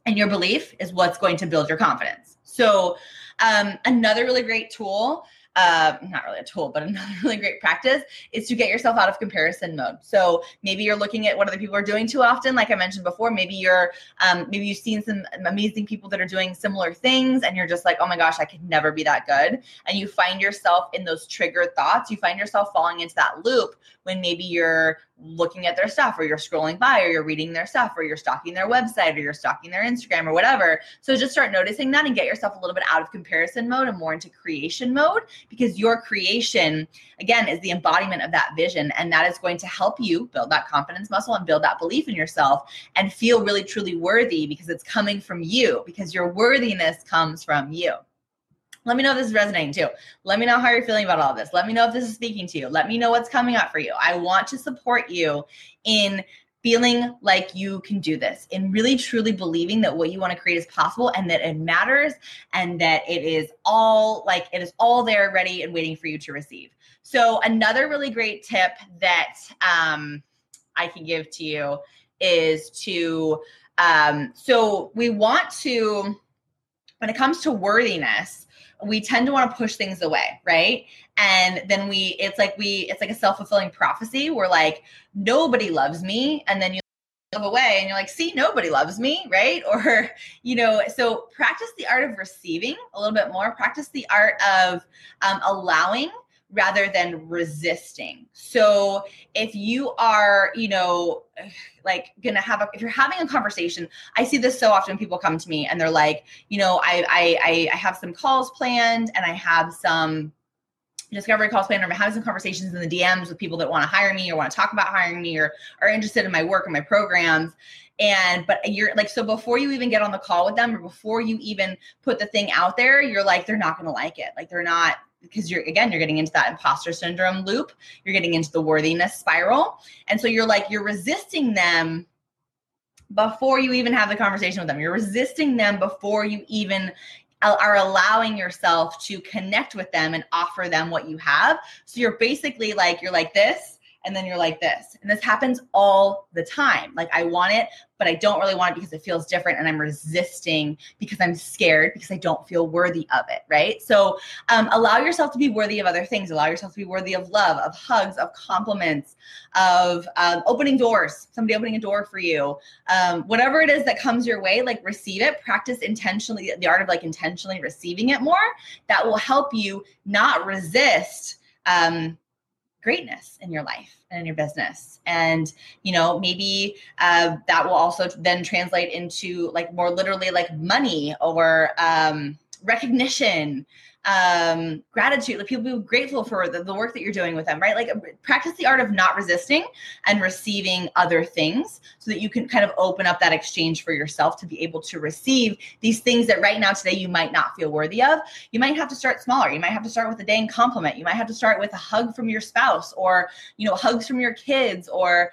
And your belief is what's going to build your confidence. So another really great tool, not really a tool, but another really great practice is to get yourself out of comparison mode. So maybe you're looking at what other people are doing too often. Like I mentioned before, maybe you've seen some amazing people that are doing similar things and you're just like, oh my gosh, I could never be that good. And you find yourself in those triggered thoughts. You find yourself falling into that loop when maybe you're looking at their stuff or you're scrolling by or you're reading their stuff or you're stalking their website or you're stalking their Instagram or whatever. So just start noticing that and get yourself a little bit out of comparison mode and more into creation mode, because your creation, again, is the embodiment of that vision. And that is going to help you build that confidence muscle and build that belief in yourself and feel really, truly worthy, because it's coming from you, because your worthiness comes from you. Let me know if this is resonating too. Let me know how you're feeling about all this. Let me know if this is speaking to you. Let me know what's coming up for you. I want to support you in feeling like you can do this, in really, truly believing that what you want to create is possible and that it matters and that it is all there ready and waiting for you to receive. So another really great tip that I can give to you is to, when it comes to worthiness, we tend to want to push things away, right? And then it's like a self-fulfilling prophecy. We're like, nobody loves me. And then you live away and you're like, see, nobody loves me, right? Or, so practice the art of receiving a little bit more. Practice the art of allowing rather than resisting. So if you are, if you're having a conversation, I see this so often. People come to me and they're like, I have some calls planned and I have some discovery calls planned, or I'm having some conversations in the DMs with people that want to hire me or want to talk about hiring me or are interested in my work and my programs. But you're like, so before you even get on the call with them or before you even put the thing out there, you're like, they're not going to like it. Like they're not, because you're getting into that imposter syndrome loop. You're getting into the worthiness spiral. And so you're resisting them before you even have the conversation with them. You're resisting them before you even are allowing yourself to connect with them and offer them what you have. So you're basically like, you're like this, and then you're like this. And this happens all the time. Like I want it, but I don't really want it because it feels different. And I'm resisting because I'm scared because I don't feel worthy of it, right? So allow yourself to be worthy of other things. Allow yourself to be worthy of love, of hugs, of compliments, of opening doors, somebody opening a door for you. Whatever it is that comes your way, like receive it, practice intentionally, the art of like intentionally receiving it more. That will help you not resist greatness in your life and in your business. And, maybe that will also then translate into like more literally like money or recognition, gratitude, like people be grateful for the work that you're doing with them, right? Like practice the art of not resisting and receiving other things so that you can kind of open up that exchange for yourself to be able to receive these things that right now today you might not feel worthy of. You might have to start smaller. You might have to start with a dang compliment. You might have to start with a hug from your spouse or, you know, hugs from your kids or,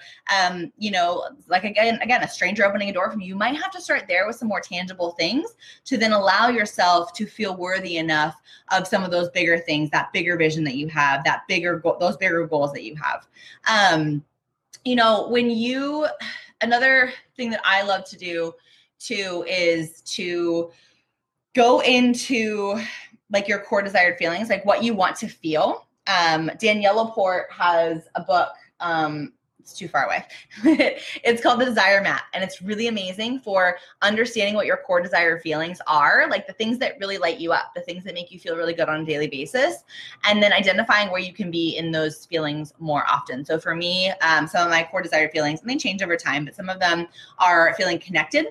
you know, like again, a stranger opening a door from you. You might have to start there with some more tangible things to then allow yourself to feel worthy enough of some of those bigger things, that bigger vision that you have, that bigger goal, those bigger goals that you have. You know, when you, another thing that I love to do too is to go into like your core desired feelings, like what you want to feel. Danielle Laporte has a book, it's too far away. It's called the Desire Map. And it's really amazing for understanding what your core desire feelings are, like the things that really light you up, the things that make you feel really good on a daily basis, and then identifying where you can be in those feelings more often. So for me, some of my core desire feelings, and they change over time, but some of them are feeling connected,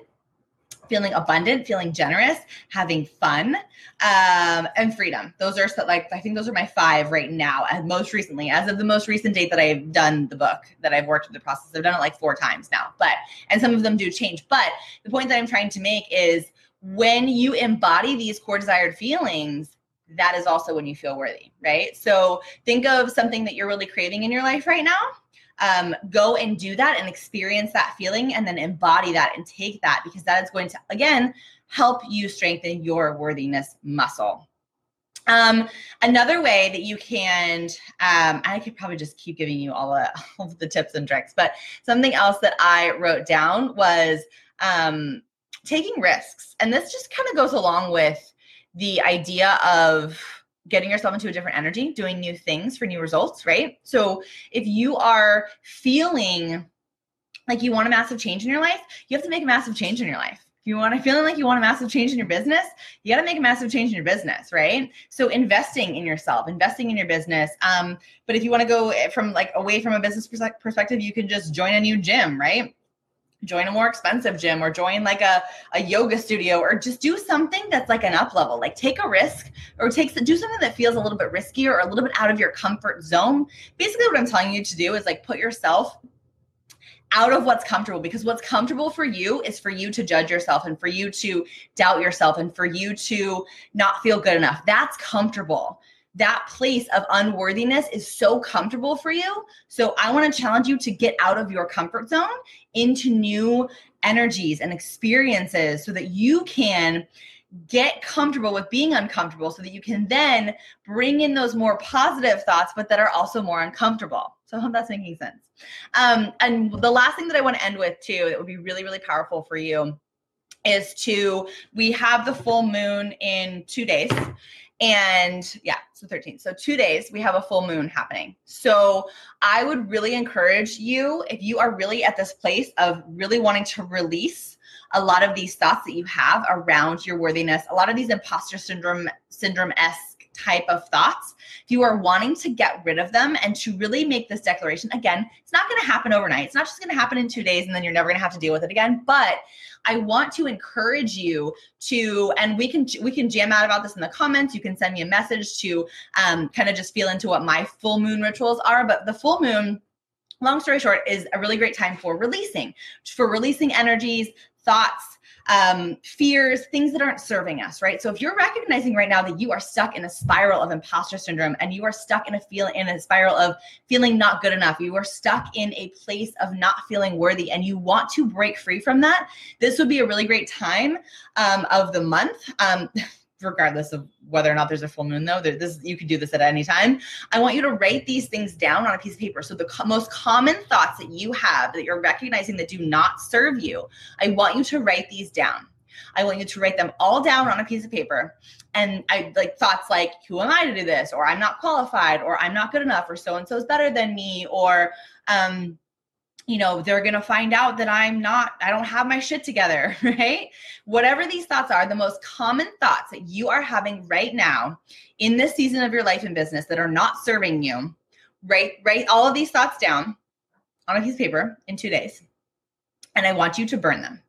feeling abundant, feeling generous, having fun, and freedom. Those are I think those are my five right now. And most recently, as of the most recent date that I've done the book, that I've worked through the process, I've done it like 4 times now, and some of them do change. But the point that I'm trying to make is when you embody these core desired feelings, that is also when you feel worthy, right? So think of something that you're really craving in your life right now. Go and do that and experience that feeling and then embody that and take that, because that is going to, again, help you strengthen your worthiness muscle. Another way that you can, I could probably just keep giving you all of the tips and tricks, but something else that I wrote down was taking risks. And this just kind of goes along with the idea of getting yourself into a different energy, doing new things for new results, right? So if you are feeling like you want a massive change in your life, you have to make a massive change in your life. If you want to feeling like you want a massive change in your business, you got to make a massive change in your business, right? So investing in yourself, investing in your business. But if you want to go from like away from a business perspective, you can just join a new gym, right? Join a more expensive gym or join like a yoga studio, or just do something that's like an up level, like take a risk or do something that feels a little bit riskier or a little bit out of your comfort zone. Basically what I'm telling you to do is like put yourself out of what's comfortable, because what's comfortable for you is for you to judge yourself and for you to doubt yourself and for you to not feel good enough. That's comfortable. That place of unworthiness is so comfortable for you. So I want to challenge you to get out of your comfort zone into new energies and experiences so that you can get comfortable with being uncomfortable, so that you can then bring in those more positive thoughts, but that are also more uncomfortable. So I hope that's making sense. And the last thing that I want to end with too, that would be really, really powerful for you is we have the full moon in 2 days. And yeah, it's the 13th. So 2 days, we have a full moon happening. So I would really encourage you, if you are really at this place of really wanting to release a lot of these thoughts that you have around your worthiness, a lot of these imposter syndrome-esque type of thoughts, if you are wanting to get rid of them and to really make this declaration, again, it's not going to happen overnight. It's not just going to happen in 2 days and then you're never going to have to deal with it again. But I want to encourage you to, and we can jam out about this in the comments. You can send me a message to kind of just feel into what my full moon rituals are. But the full moon, long story short, is a really great time for releasing energies, thoughts, fears, things that aren't serving us, right? So if you're recognizing right now that you are stuck in a spiral of imposter syndrome and you are stuck in a spiral of feeling not good enough, you are stuck in a place of not feeling worthy and you want to break free from that, this would be a really great time of the month. Regardless of whether or not there's a full moon, though, you could do this at any time. I want you to write these things down on a piece of paper. So the most common thoughts that you have that you're recognizing that do not serve you, I want you to write these down. I want you to write them all down on a piece of paper. And I like thoughts like, who am I to do this? Or I'm not qualified, or I'm not good enough, or so-and-so is better than me, or, you know, they're going to find out that I don't have my shit together, right? Whatever these thoughts are, the most common thoughts that you are having right now in this season of your life and business that are not serving you, write all of these thoughts down on a piece of paper in 2 days. And I want you to burn them.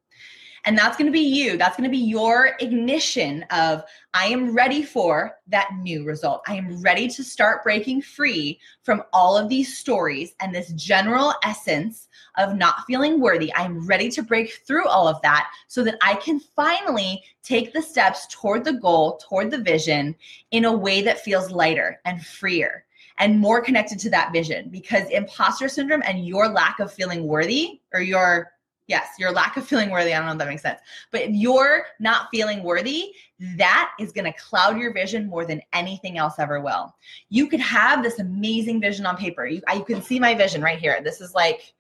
And that's going to be you. That's going to be your ignition of, I am ready for that new result. I am ready to start breaking free from all of these stories and this general essence of not feeling worthy. I'm ready to break through all of that so that I can finally take the steps toward the goal, toward the vision in a way that feels lighter and freer and more connected to that vision. Because imposter syndrome and your lack of feeling worthy, or your lack of feeling worthy, I don't know if that makes sense, but if you're not feeling worthy, that is going to cloud your vision more than anything else ever will. You could have this amazing vision on paper. You can see my vision right here. This is like,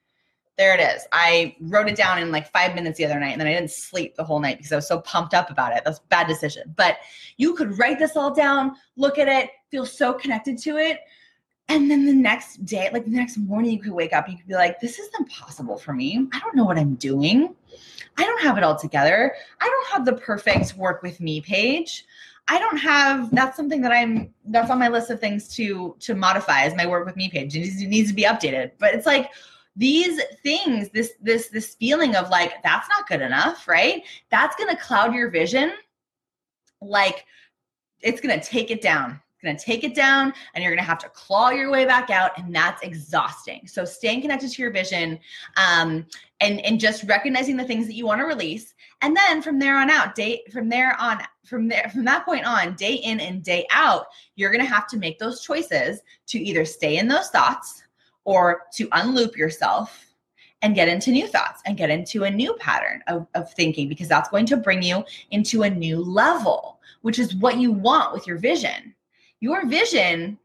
there it is. I wrote it down in like 5 minutes the other night, and then I didn't sleep the whole night because I was so pumped up about it. That's a bad decision. But you could write this all down, look at it, feel so connected to it. And then the next day, like the next morning, you could wake up, you could be like, this is impossible for me. I don't know what I'm doing. I don't have it all together. I don't have the perfect work with me page. I don't have, that's something that that's on my list of things to modify is my work with me page. It needs to be updated. But it's like these things, this feeling of like, that's not good enough, right? That's going to cloud your vision. Like it's going to take it down. Going to take it down, and you're going to have to claw your way back out, and that's exhausting. So staying connected to your vision and just recognizing the things that you want to release, and then from that point on, day in and day out, you're going to have to make those choices to either stay in those thoughts or to unloop yourself and get into new thoughts and get into a new pattern of thinking, because that's going to bring you into a new level, which is what you want with your vision. Your vision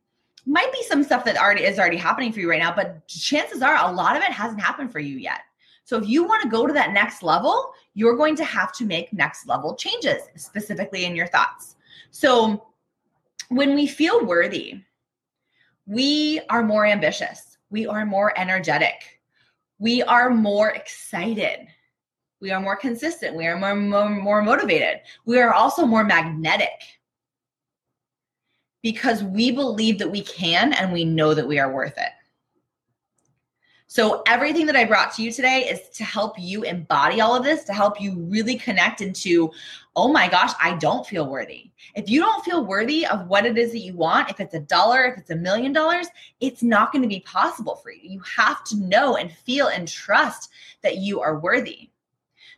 might be some stuff that is already happening for you right now, but chances are a lot of it hasn't happened for you yet. So if you want to go to that next level, you're going to have to make next level changes, specifically in your thoughts. So when we feel worthy, we are more ambitious. We are more energetic. We are more excited. We are more consistent. We are more motivated. We are also more magnetic, because we believe that we can, and we know that we are worth it. So everything that I brought to you today is to help you embody all of this, to help you really connect into, oh my gosh, I don't feel worthy. If you don't feel worthy of what it is that you want, if it's $1, if it's $1 million, it's not going to be possible for you. You have to know and feel and trust that you are worthy.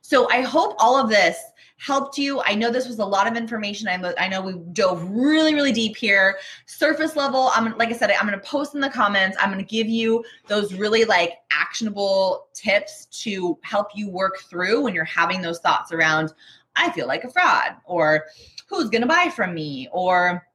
So I hope all of this helped you. I know this was a lot of information. I know we dove really, really deep here. Surface level, like I said, I'm going to post in the comments. I'm going to give you those really like actionable tips to help you work through when you're having those thoughts around, I feel like a fraud, or who's going to buy from me, or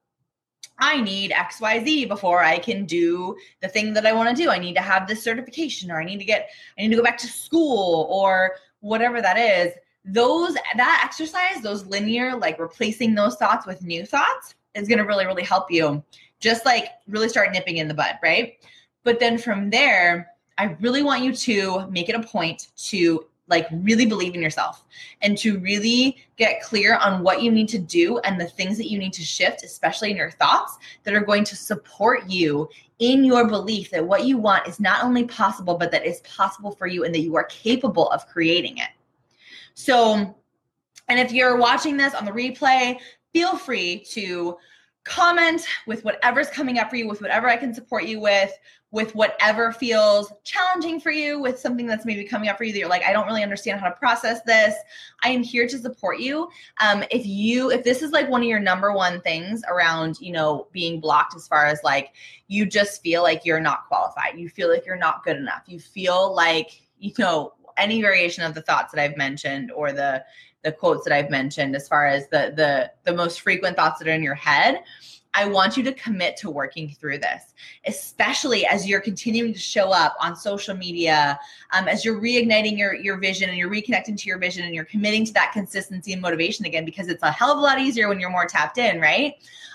I need XYZ before I can do the thing that I want to do. I need to have this certification, or I need to go back to school, or whatever that is. That exercise, those linear, like replacing those thoughts with new thoughts, is going to really, really help you just like really start nipping in the bud, right? But then from there, I really want you to make it a point to like really believe in yourself and to really get clear on what you need to do and the things that you need to shift, especially in your thoughts, that are going to support you in your belief that what you want is not only possible, but that it's possible for you and that you are capable of creating it. So, and if you're watching this on the replay, feel free to comment with whatever's coming up for you, with whatever I can support you with whatever feels challenging for you, with something that's maybe coming up for you that you're like, I don't really understand how to process this. I am here to support you. If this is like one of your number one things around, being blocked, as far as like, you just feel like you're not qualified. You feel like you're not good enough. You feel like, any variation of the thoughts that I've mentioned, or the quotes that I've mentioned, as far as the most frequent thoughts that are in your head, I want you to commit to working through this, especially as you're continuing to show up on social media, as you're reigniting your vision and you're reconnecting to your vision and you're committing to that consistency and motivation again, because it's a hell of a lot easier when you're more tapped in, right?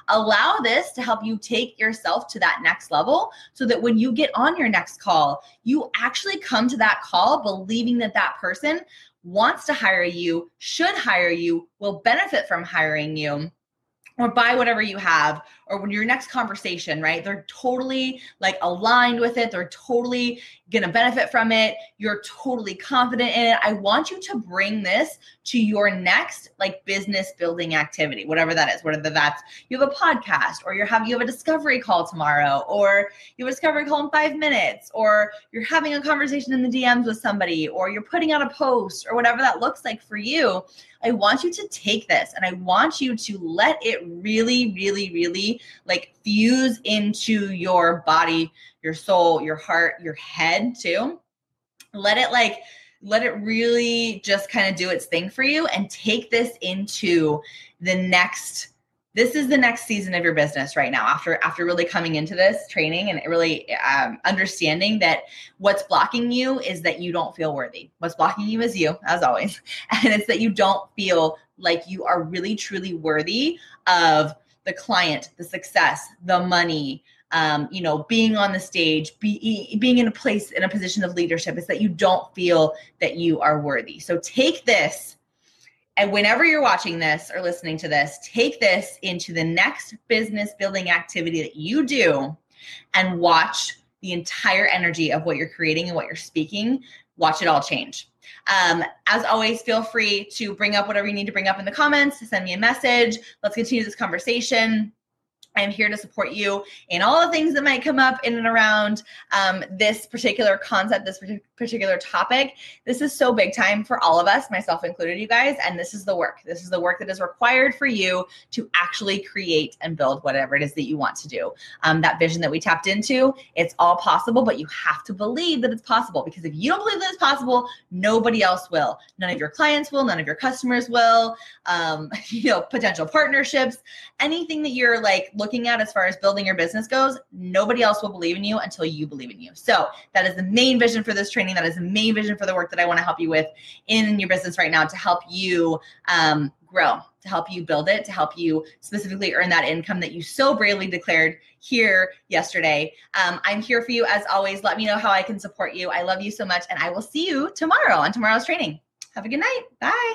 Allow this to help you take yourself to that next level so that when you get on your next call, you actually come to that call believing that that person wants to hire you, should hire you, will benefit from hiring you, or buy whatever you have, or when your next conversation, right? They're totally like aligned with it. They're totally going to benefit from it. You're totally confident in it. I want you to bring this to your next like business building activity, whatever that is, whether that's you have a podcast or you have a discovery call tomorrow, or you have a discovery call in 5 minutes, or you're having a conversation in the DMs with somebody, or you're putting out a post or whatever that looks like for you. I want you to take this and I want you to let it really, really, really like fuse into your body, your soul, your heart, your head too. Let it really just kind of do its thing for you and take this into the next. This is the next season of your business right now after really coming into this training and really understanding that what's blocking you is that you don't feel worthy. What's blocking you is you, as always. And it's that you don't feel like you are really, truly worthy of the client, the success, the money, being on the stage, being in a position of leadership. It's that you don't feel that you are worthy. So take this. And whenever you're watching this or listening to this, take this into the next business building activity that you do and watch the entire energy of what you're creating and what you're speaking. Watch it all change. As always, feel free to bring up whatever you need to bring up in the comments, to send me a message. Let's continue this conversation. I'm here to support you in all the things that might come up in and around this particular concept, this particular topic. This is so big time for all of us, myself included, you guys. And this is the work. This is the work that is required for you to actually create and build whatever it is that you want to do. That vision that we tapped into, it's all possible, but you have to believe that it's possible, because if you don't believe that it's possible, nobody else will. None of your clients will, none of your customers will, potential partnerships, anything that you're like looking at as far as building your business goes, nobody else will believe in you until you believe in you. So that is the main vision for this training. That is the main vision for the work that I want to help you with in your business right now, to help you grow, to help you build it, to help you specifically earn that income that you so bravely declared here yesterday. I'm here for you as always. Let me know how I can support you. I love you so much, and I will see you tomorrow on tomorrow's training. Have a good night. Bye.